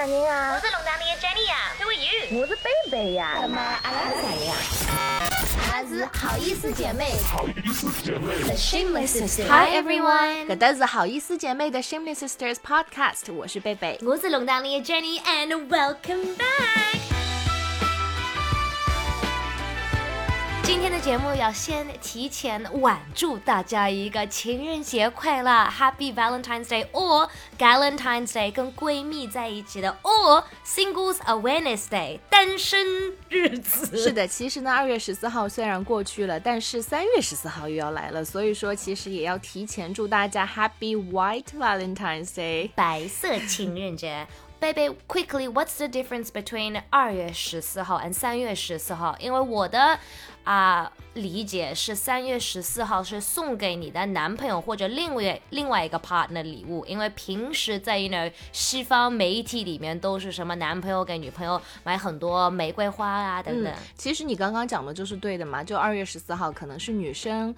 沈宁啊，我是龙丹妮 Jenny 啊 ，Who are you？ 我是贝贝呀，我们阿拉是谁呀？阿拉是好意思姐妹，好意思姐妹 ，The Shameless Sisters。Hi everyone， 搿搭是好意思姐妹的 Shameless Sisters Podcast， 我是贝贝，我是龙丹妮 Jenny，and welcome back。今天的节目要先提前晚祝大家一个情人节快乐 Happy Valentine's Day or Galentine's Day 跟闺蜜在一起的 or Singles Awareness Day 单身日子。是的，其实呢2月14号虽然过去了，但是3月14号又要来了，所以说其实也要提前祝大家 Happy White Valentine's Day 白色情人节。Baby, quickly, what's the difference between 2月14号 and 3月14号？因为我的理解是3月14号是送给你的男朋友或者另外一个 partner 礼物，因为平时在 西方媒体里面都是什么男朋友给女朋友买很多玫瑰花啊等等。其实你刚刚讲的就是对的嘛，就2月14号可能是女生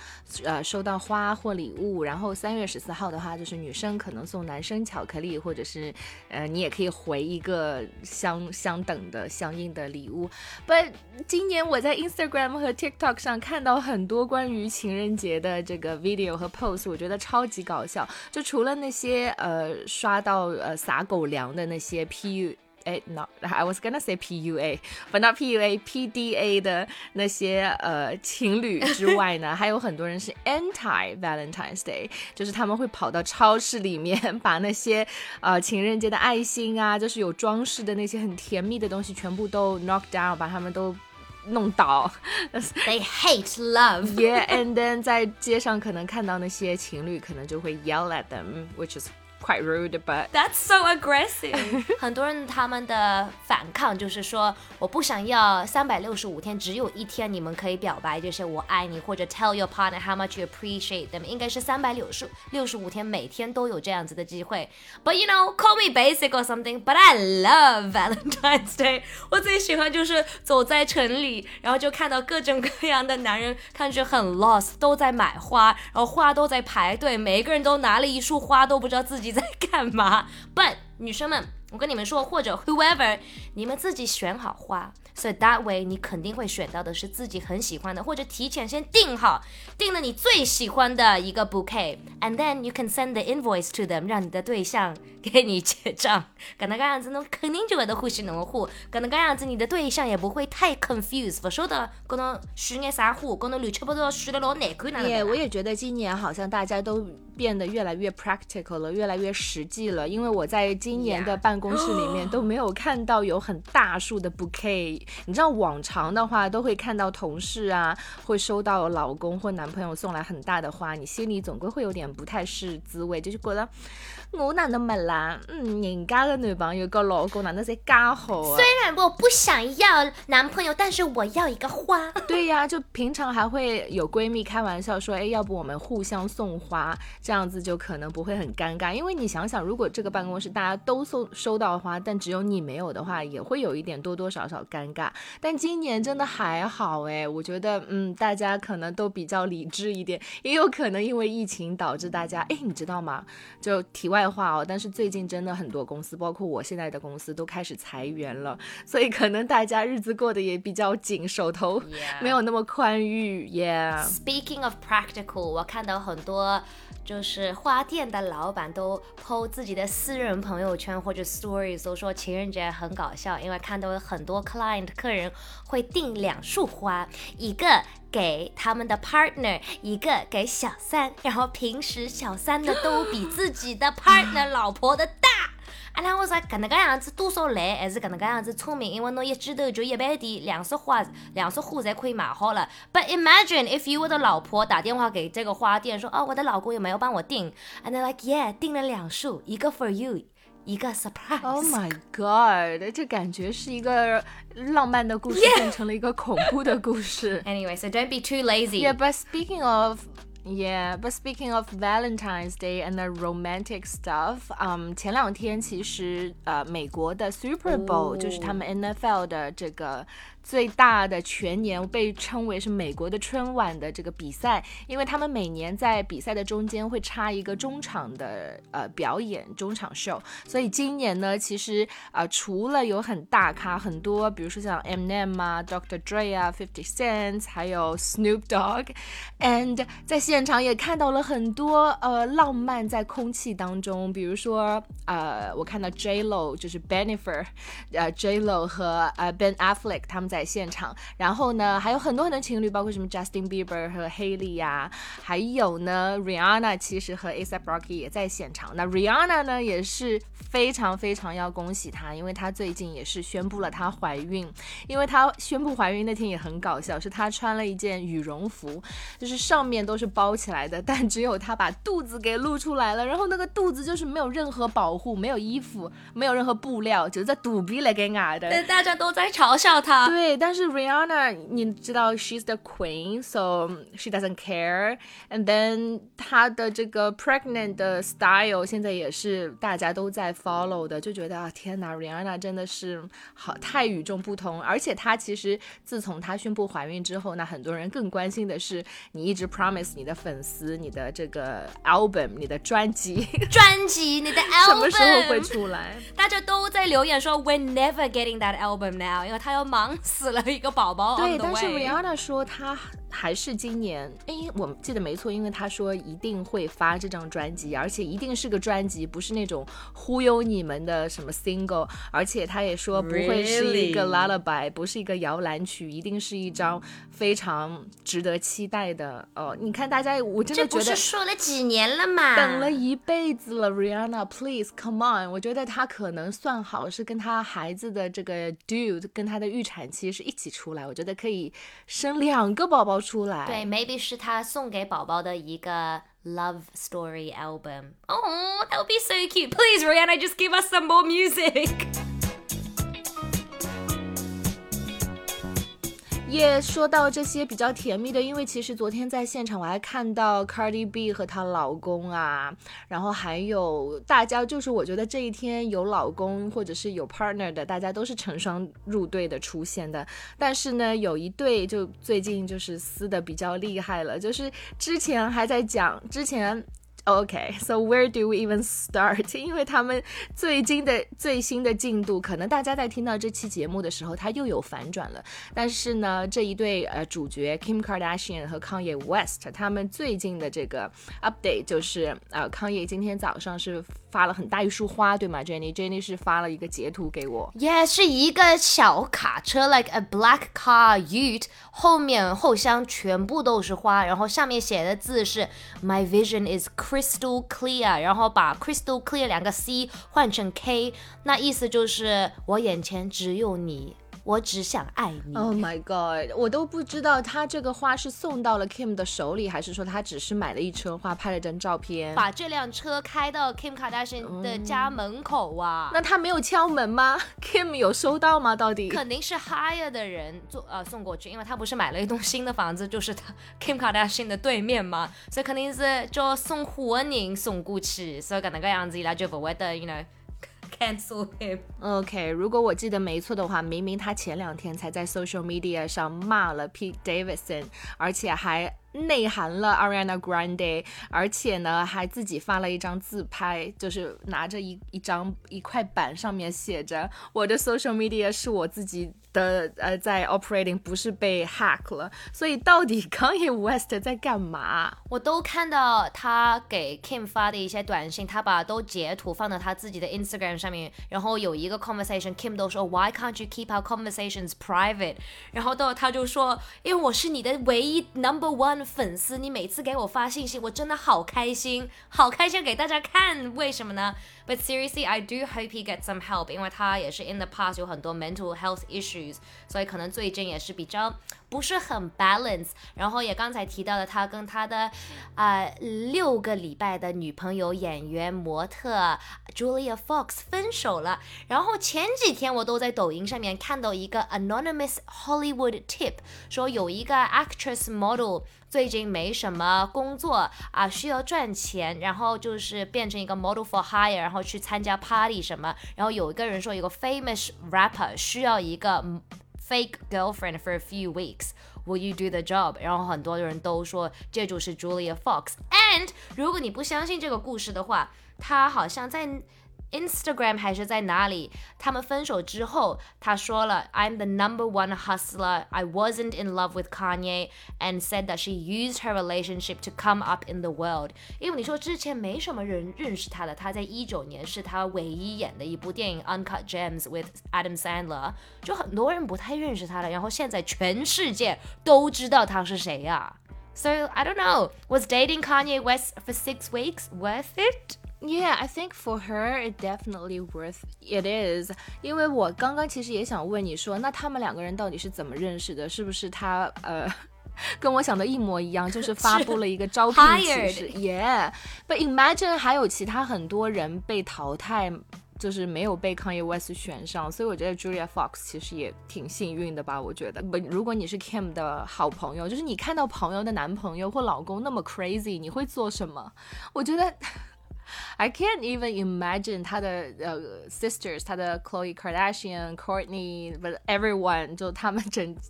收到花或礼物，然后3月14号的话就是女生可能送男生巧克力，或者是你也可以回一个相等的相应的礼物。 But 今年我在 Instagram 和 TikTok 上看到很多关于情人节的这个 video 和 post， 我觉得超级搞笑。就除了那些刷到撒狗粮的那些 I was gonna say PUA but not PUA PDA 的那些情侣之外呢，还有很多人是 anti Valentine's Day， 就是他们会跑到超市里面把那些情人节的爱心啊，就是有装饰的那些很甜蜜的东西全部都 knock down， 把他们都弄倒。They hate love. Yeah, and then 在街上可能看到那些情侣可能就会 yell at them, which is quite rude, but that's so aggressive. 很多人他们的反抗就是说，我不想要365天只有一天你们可以表白，就是我爱你，或者 tell your partner how much you appreciate them. 应该是365天每天都有这样子的机会。But you know, call me basic or something, but I love Valentine's Day. 我最喜欢就是走在城里，然后就看到各种各样的男人，看着很 lost， 都在买花，然后花都在排队，每个人都拿了一束花，都不知道自己在干嘛。 But 女生们，我跟你们说，或者 whoever， 你们自己选好花，所以 that way 你肯定会选到的是自己很喜欢的，或者提前先订了你最喜欢的一个 bouquet， and then you can send the invoice to them， 让你的对象给你结账。可能这样子肯定就会互相能互，可能这样子你的对象也不会太 confused。我说的可能选个啥货，可能旅差不多选了老难看了。对，我也觉得今年好像大家都变得越来越 practical 了，越来越实际了。因为我在今年的办公室里面都没有看到有很大束的 bouquet。你知道往常的话都会看到同事啊会收到老公或男朋友送来很大的花，你心里总归会有点不太是滋味，就是觉得我哪能没啦？人家的男朋友跟老公哪能才刚好啊？虽然我不想要男朋友，但是我要一个花。对呀，就平常还会有闺蜜开玩笑说，哎，要不我们互相送花，这样子就可能不会很尴尬。因为你想想，如果这个办公室大家都收到花，但只有你没有的话，也会有一点多多少少尴尬。但今年真的还好哎，我觉得大家可能都比较理智一点，也有可能因为疫情导致大家，哎，你知道吗？就题外话哦，但是最近真的很多公司，包括我现在的公司都开始裁员了，所以可能大家日子过得也比较紧，手头没有那么宽裕。Yeah. Speaking of practical， 我看到很多就是花店的老板都 po 自己的私人朋友圈或者 stories， 都说情人节很搞笑，因为看到有很多 client 客人会订2束花，一个给他们的 partner， 一个给小三，然后平时小三的都比自己的 partner 老婆的大。And I was like， 搿能介样子多少来，还是搿能介样子聪明？因为侬一记头就一万点，2束花侪可以买好了。But imagine if you 的老婆打电话给这个花店说，哦，我的老公有没有帮我订 ？And they're like yeah， 订了2束，一个 for you， 一个 surprise。Oh my god， 这感觉是一个浪漫的故事变成了一个恐怖的故事。Anyway，so don't be too lazy。Yeah，but speaking of Yeah, but speaking of Valentine's Day and the romantic stuff, 前两天其实美国的 Super Bowl、就是他们 NFL 的这个最大的全年被称为是美国的春晚的这个比赛，因为他们每年在比赛的中间会插一个中场的表演，中场秀，所以今年呢其实除了有很大咖很多，比如说像 M&M 啊 Dr. Dre 啊 Fifty Cent 还有 Snoop Dogg， and 在现场也看到了很多浪漫在空气当中，比如说我看到 J-Lo 就是 J-Lo 和Ben Affleck 他们在现场，然后呢还有很多很多情侣，包括什么 Justin Bieber 和 Hailey 啊，还有呢 Rihanna 其实和 ASAP Rocky 也在现场。那 Rihanna 呢也是非常非常要恭喜她，因为她最近也是宣布了她怀孕，因为她宣布怀孕那天也很搞笑，是她穿了一件羽绒服，就是上面都是包起来的，但只有她把肚子给露出来了，然后那个肚子就是没有任何保护，没有衣服，没有任何布料，就是在肚皮来给我的，但大家都在嘲笑她。对，但是 Rihanna 你知道 she's the queen so she doesn't care, and then 她的这个 pregnant 的 style 现在也是大家都在 follow 的，就觉得啊天哪 Rihanna 真的是好太与众不同。而且她其实自从她宣布怀孕之后，那很多人更关心的是你一直 promise 你的粉丝你的这个 album 你的专辑你的 album 什么时候会出来，大家都在留言说 we're never getting that album now, 因为她要忙死了一个宝宝。对，但是 Rihanna 说她还是今年，我记得没错，因为她说一定会发这张专辑，而且一定是个专辑，不是那种忽悠你们的什么 single, 而且她也说不会是一个 lullaby、不是一个摇篮曲，一定是一张非常值得期待的。你看大家，我真的觉得这不是说了几年了嘛，等了一辈子了 Rihanna please come on, 我觉得她可能算好是跟她孩子的这个 due 跟她的预产期是一起出来，我觉得可以生2个宝宝出来。对 maybe 是他送给宝宝的一个 love story album. Oh, that would be so cute. Please, Rihanna, just give us some more music. 说到这些比较甜蜜的，因为其实昨天在现场我还看到 Cardi B 和她老公啊，然后还有大家，就是我觉得这一天有老公或者是有 partner 的大家都是成双入对的出现的。但是呢有一对就最近就是撕的比较厉害了，就是之前还在讲之前Okay, so where do we even start? 因为他们最新的进度，可能大家在听到这期节目的时候，它又有反转了。但是呢，这一对主角 Kim Kardashian 和 Kanye West， 他们最近的这个 update 就是Kanye 今天早上是发了很大一束花，对吗 ？Jenny 是发了一个截图给我。Yeah, 是一个小卡车 ，like a black car ute， 后面后厢全部都是花，然后上面写的字是 My vision is crystal clear， 然后把 crystal clear 2个 C 换成 K， 那意思就是我眼前只有你，我只想爱你。 Oh my god， 我都不知道他这个花是送到了 Kim 的手里，还是说他只是买了一车花拍了张照片，把这辆车开到 Kim Kardashian 的家门口啊。那他没有敲门吗？ Kim 有收到吗？到底肯定是 hire 的人送过去，因为他不是买了一栋新的房子，就是他 Kim Kardashian 的对面嘛，所以肯定是就送活人送过去，所以可能这样子以来就不会的 you know cancel him. OK, 如果我记得没错的话，明明他前2天才在 social media 上骂了 Pete Davidson， 而且还内涵了 Ariana Grande， 而且呢还自己发了一张自拍，就是拿着一块板，上面写着我的 social media 是我自己的在 operating， 不是被 hack 了。所以到底 Kanye West 在干嘛？我都看到他给 Kim 发的一些短信，他把都截图放到他自己的 Instagram 上面，然后有一个 conversation， Kim 都说 Why can't you keep our conversations private？ 然后到他就说因为我是你的唯一 No.1粉丝，你每次给我发信息我真的好开心好开心，给大家看为什么呢？ But seriously I do hope he gets some help， 因为他也是 in the past 有很多 mental health issues， 所以可能最近也是比较不是很 balance， 然后也刚才提到了他跟他的6个礼拜的女朋友演员模特 Julia Fox 分手了。然后前几天我都在抖音上面看到一个 anonymous Hollywood tip， 说有一个 actress model 最近没什么工作啊，需要赚钱，然后就是变成一个 model for hire， 然后去参加 party 什么。然后有一个人说，有个 famous rapper 需要一个 fake girlfriend for a few weeks。Will you do the job? 然后很多人都说这就是 Julia Fox。And 如果你不相信这个故事的话，她好像在Instagram 还是在哪里？他们分手之后，他说了 I'm the number one hustler. I wasn't in love with Kanye and said that she used her relationship to come up in the world. 因为你说之前没什么人认识他的，他在19年是他唯一演的一部电影 Uncut Gems with Adam Sandler， 就很多人不太认识他了，然后现在全世界都知道他是谁啊。So, I don't know. Was dating Kanye West for 6 weeks worth it?Yeah, I think for her, it definitely worth it is. 因为我刚刚其实也想问你说，那他们两个人到底是怎么认识的？是不是他跟我想的一模一样，就是发布了一个招聘启事 Yeah, but imagine 还有其他很多人被淘汰，就是没有被 Kanye West 选上，所以我觉得 Julia Fox 其实也挺幸运的吧，我觉得。如果你是 Kim 的好朋友，就是你看到朋友的男朋友或老公那么 crazy， 你会做什么？我觉得I can't even imagine 她的sisters， 她的 Khloe Kardashian、Kourtney， but everyone， 就他们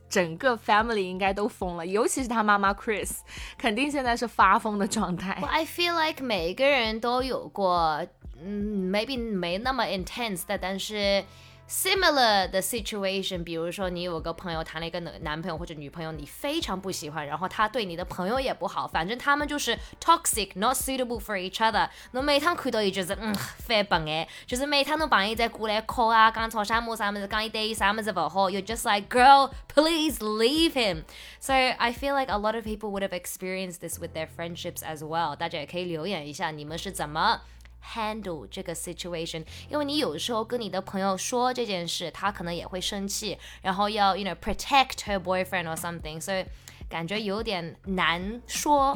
整个 family 应该都疯了，尤其是她妈妈 Kris， 肯定现在是发疯的状态。Well, I feel like 每个人都有过，maybe 没那么 intense 的，但是。Similar 的 situation， 比如说你有个朋友谈了一个男朋友或者女朋友，你非常不喜欢，然后他对你的朋友也不好，反正他们就是 toxic， not suitable for each other。侬每趟看到伊就是翻白眼，就是每趟侬朋友在过来哭啊，讲吵啥么啥么子，讲伊对伊啥么子不好 ，you're just like girl please leave him。So I feel like a lot of people would have experienced this with their friendships as well。大家也可以留言一下，你们是怎么handle 这个 situation， 因为你有时候跟你的朋友说这件事，他可能也会生气，然后要 you know protect her boyfriend or something， 所以感觉有点难说。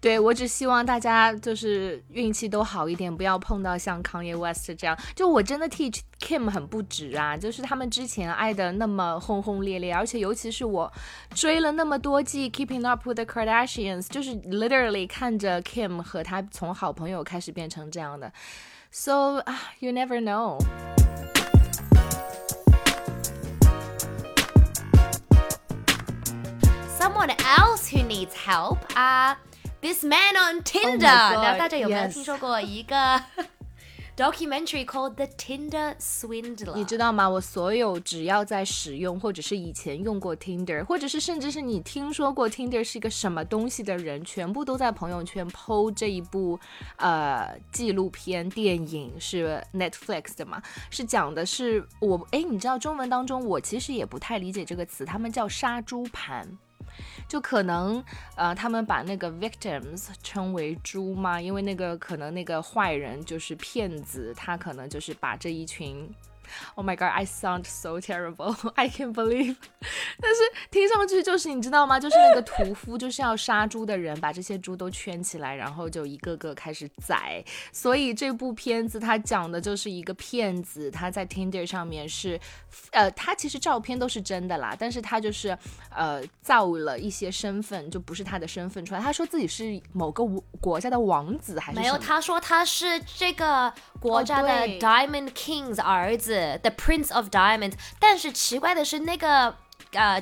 对，我只希望大家就是运气都好一点，不要碰到像 Kanye West 这样。就我真的替 Kim 很不值啊，就是他们之前爱的那么轰轰烈烈，而且尤其是我追了那么多季 Keeping Up with the Kardashians， 就是 literally 看着 Kim 和他从好朋友开始变成这样的。So you never know。Someone else who needs help This man on Tinder. Oh my God, 那大家有没有听说过一个documentary called The Tinder Swindler？ 你知道吗？我所有只要在使用或者是以前用过 Tinder， 或者是甚至是你听说过 Tinder 是一个什么东西的人，全部都在朋友圈 po 这一部纪录片电影，是 Netflix 的嘛？是讲的是我你知道中文当中我其实也不太理解这个词，他们叫杀猪盘。就可能他们把那个 victims 称为猪嘛，因为那个可能那个坏人就是骗子，他可能就是把这一群Oh my God, I sound so terrible. I can't believe. 但是听上去就是你知道吗？就是那个屠夫，就是要杀猪的人，把这些猪都圈起来，然后就一个个开始宰。所以这部片子它讲的就是一个骗子，他在 Tinder 上面是，他其实照片都是真的啦，但是他就是造了一些身份，就不是他的身份出来。他说自己是某个国家的王子还是什么？没有，他说他是这个国家的 Diamond King's 儿子。The Prince of Diamonds， 但是奇怪的是那个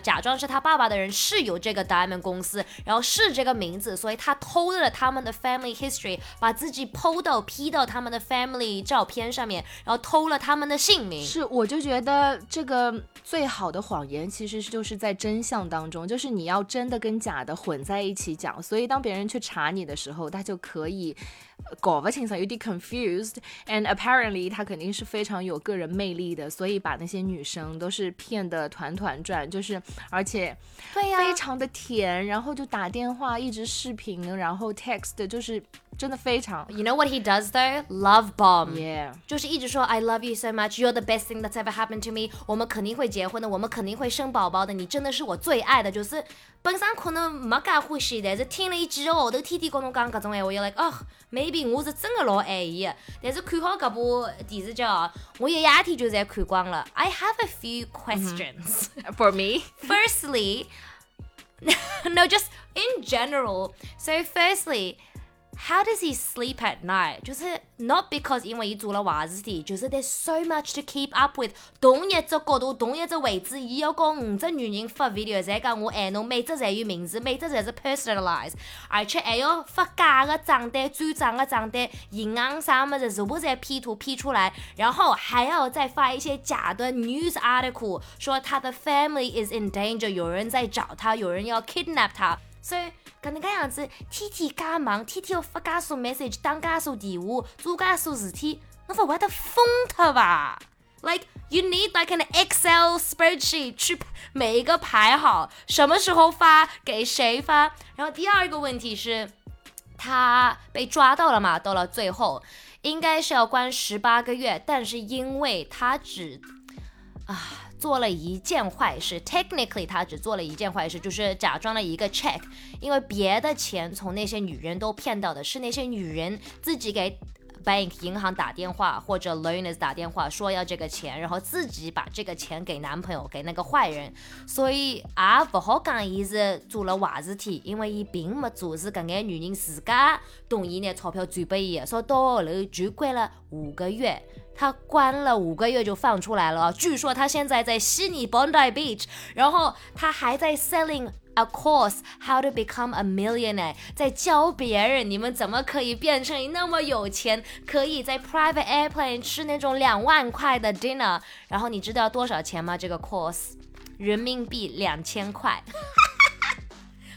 假装是他爸爸的人是有这个 Diamond 公司，然后是这个名字，所以他偷了他们的 family history， 把自己 P 到他们的 family 照片上面，然后偷了他们的姓名。是，我就觉得这个最好的谎言其实就是在真相当中，就是你要真的跟假的混在一起讲，所以当别人去查你的时候，他就可以搞不清楚，有点 confused， and apparently 他肯定是非常有个人魅力的，所以把那些女生都是骗得团团转，就是而且非常的甜，然后就打电话一直视频，然后 text， 就是真的非常 You know what he does though? Love bomb. Yeah. 就是一直说 I love you so much, you're the best thing that's ever happened to me. 我们肯定会结婚的，我们肯定会生宝宝的，你真的是我最爱的，就是本身可能没介欢喜的，但是听了伊几个号头，天天跟侬讲搿种闲话，you're like, oh, maybe 我是真的老爱伊。但是看好搿部电视剧哦，我一夜天就侪看光了。I have a few questions for me. Firstly, no, just in general. So firstly, how does he sleep at night? 就是 not because 因為他做了壞事情，就是 there's so much to keep up with。同一個角度，同一個位置，他有個5隻原因發 video， 就係講我 handle 每隻人嘅名字，每隻人是 personalized， 而且還有發假的長得，最長的長得，銀行什麼的，全部在 P 圖 P 出來，然後還要再發一些假的 news article， 說他的 family is in danger， 有人在找他，有人要 kidnap 他。所以咁樣樣子，天天加忙，天天要發加數 message， 打加數電話，做加數事體，我唔會得瘋掉吧 ？Like you need like an Excel spreadsheet 去每一個排好，什麼時候發，給誰發。然後第二個問題是，他被抓到了嘛？到了最後，應該是要關18個月，但是因為他只做了一件坏事 ，technically 他只做了一件坏事，就是假装了一个 check， 因为别的钱从那些女人都骗到的，是那些女人自己给 bank 银行打电话或者 loaners 打电话说要这个钱，然后自己把这个钱给男朋友给那个坏人，所以啊不好讲伊是做了坏事体，因为伊并没做是搿眼女人自家动伊拿钞票转拨伊，所以到后头就关了5个月。他关了5个月就放出来了，据说他现在在悉尼 Bondi Beach， 然后他还在 selling a course how to become a millionaire， 在教别人你们怎么可以变成那么有钱，可以在 private airplane 吃那种2万块的 dinner， 然后你知道多少钱吗？这个 course 人民币2000块。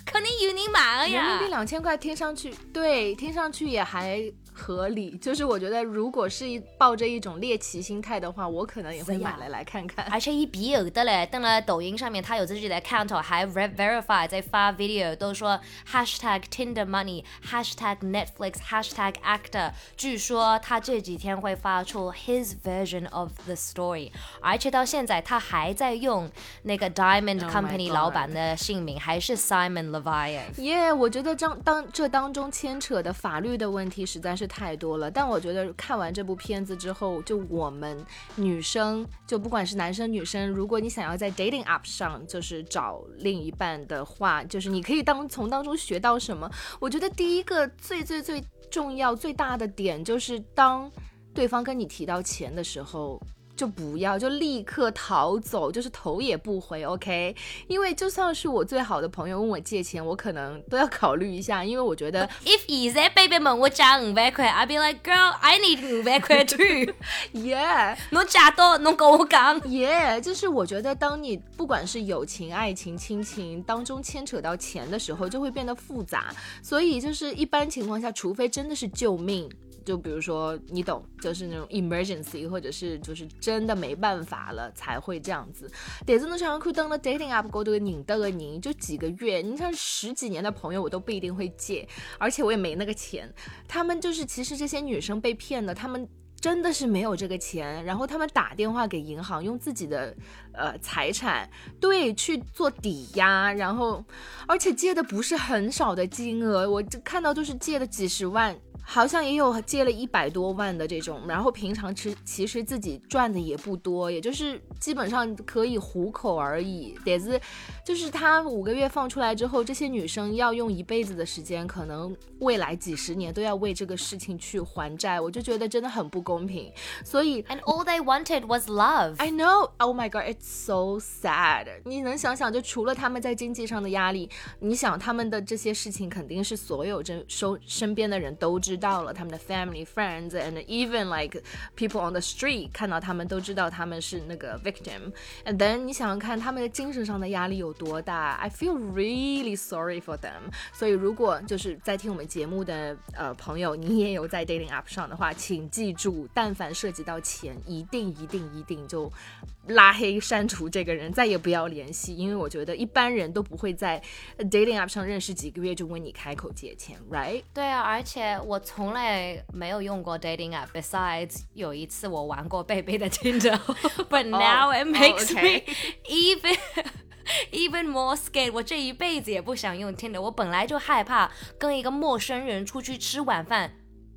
肯定有你买呀，人民币2000块听上去，对，听上去也还合理，就是我觉得如果是抱着一种猎奇心态的话，我可能也会买来看看。而且一笔有的嘞，登了抖音上面他有自己的 account， 还 verify 在发 video， 都说 hashtag Tinder money hashtag Netflix hashtag actor， 据说他这几天会发出 his version of the story， 而且到现在他还在用那个 Diamond Company、老板的姓名，还是 Simon Leviev。耶，我觉得这当中牵扯的法律的问题实在是太多了，但我觉得看完这部片子之后，就我们女生，就不管是男生女生，如果你想要在 dating app 上就是找另一半的话，就是你可以从当中学到什么。我觉得第一个最最最重要最大的点就是，当对方跟你提到钱的时候，就不要就立刻逃走，就是头也不回 OK。 因为就像是我最好的朋友问我借钱，我可能都要考虑一下，因为我觉得 If Easy Baby 问我借500块， I'd be like girl I need 500块 too Yeah 侬借到侬跟我讲 Yeah， 就是我觉得当你不管是友情爱情亲情当中牵扯到钱的时候，就会变得复杂，所以就是一般情况下，除非真的是救命，就比如说你懂，就是那种 emergency， 或者是就是真的没办法了才会这样子。但是侬想看登了 dating app 高头认得个人，就几个月，你像10几年的朋友我都不一定会借，而且我也没那个钱。他们就是其实这些女生被骗的，他们真的是没有这个钱，然后他们打电话给银行，用自己的财产对去做抵押，然后而且借的不是很少的金额，我看到就是借的几十万。好像也有借了100多万的这种，然后平常其实自己赚的也不多，也就是基本上可以糊口而已。但是就是他5个月放出来之后，这些女生要用1辈子的时间，可能未来几10年都要为这个事情去还债，我就觉得真的很不公平。所以 And all they wanted was love. I know. Oh my god, it's so sad. 你能想想，就除了他们在经济上的压力，你想他们的这些事情肯定是所有身边的人都知道了，他们的 family friends and even like people on the street 看到他们都知道他们是那个 victim， and then 你想想看他们的精神上的压力有多大。 I feel really sorry for them。 所以如果就是在听我们节目的朋友，你也有在 dating app 上的话，请记住，但凡涉及到钱，一定就拉黑删除这个人，再也不要联系。因为我觉得一般人都不会在 dating app 上认识几个月就问你开口借钱 right？ 对啊，而且我从来没有用过 dating app， besides 有一次我玩过贝贝的 Tinder， but now it makes me even more scared。 我这一辈子也不想用 Tinder， 我本来就害怕跟一个陌生人出去吃晚饭，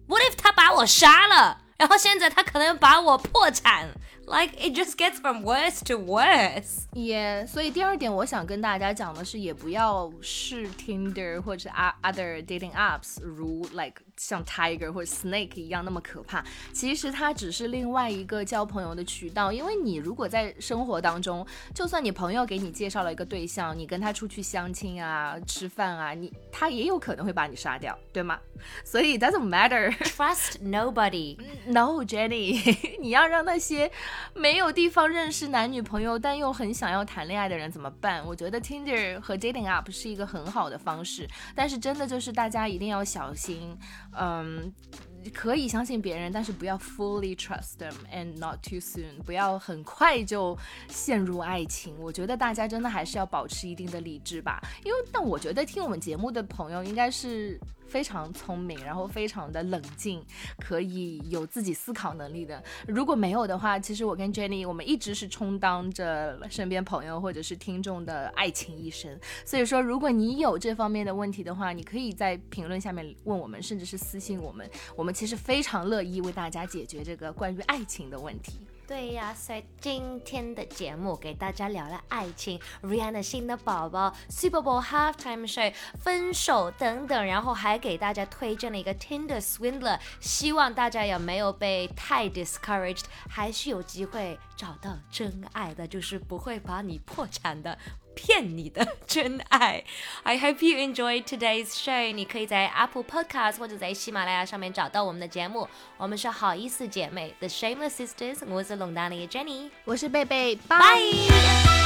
what if 他把我杀了，然后现在他可能把我破产 Like, it just gets from worse to worse. Yeah, 所以第二点我想跟大家讲的是，也不要视 Tinder 或者 other dating apps 如 like 像 Tiger 或者 Snake 一样那么可怕，其实它只是另外一个交朋友的渠道。因为你如果在生活当中，就算你朋友给你介绍了一个对象，你跟他出去相亲啊吃饭啊，他也有可能会把你杀掉，对吗？所以 it doesn't matter. Trust nobody. No, Jenny. 你要让那些没有地方认识男女朋友但又很想要谈恋爱的人怎么办？我觉得 Tinder 和 Dating App 是一个很好的方式，但是真的就是大家一定要小心。可以相信别人，但是不要 fully trust them and not too soon， 不要很快就陷入爱情。我觉得大家真的还是要保持一定的理智吧，因为但我觉得听我们节目的朋友应该是非常聪明，然后非常的冷静，可以有自己思考能力的。如果没有的话，其实我跟 Jenny 我们一直是充当着身边朋友或者是听众的爱情医生，所以说如果你有这方面的问题的话，你可以在评论下面问我们，甚至是私信我们，我们其实非常乐意为大家解决这个关于爱情的问题。对呀，所以今天的节目给大家聊了爱情， Rihanna 新的宝宝， Super Bowl halftime show， 分手等等，然后还给大家推荐了一个 Tinder Swindler， 希望大家也没有被太 discouraged， 还是有机会找到真爱的，就是不会把你破产的，骗你的真爱。 I hope you enjoyed today's show。 你可以在 Apple Podcast 或者在喜马拉雅上面找到我们的节目，我们是好意思姐妹 The Shameless Sisters， 我是龙丹妮 Jenny， 我是贝贝， Bye。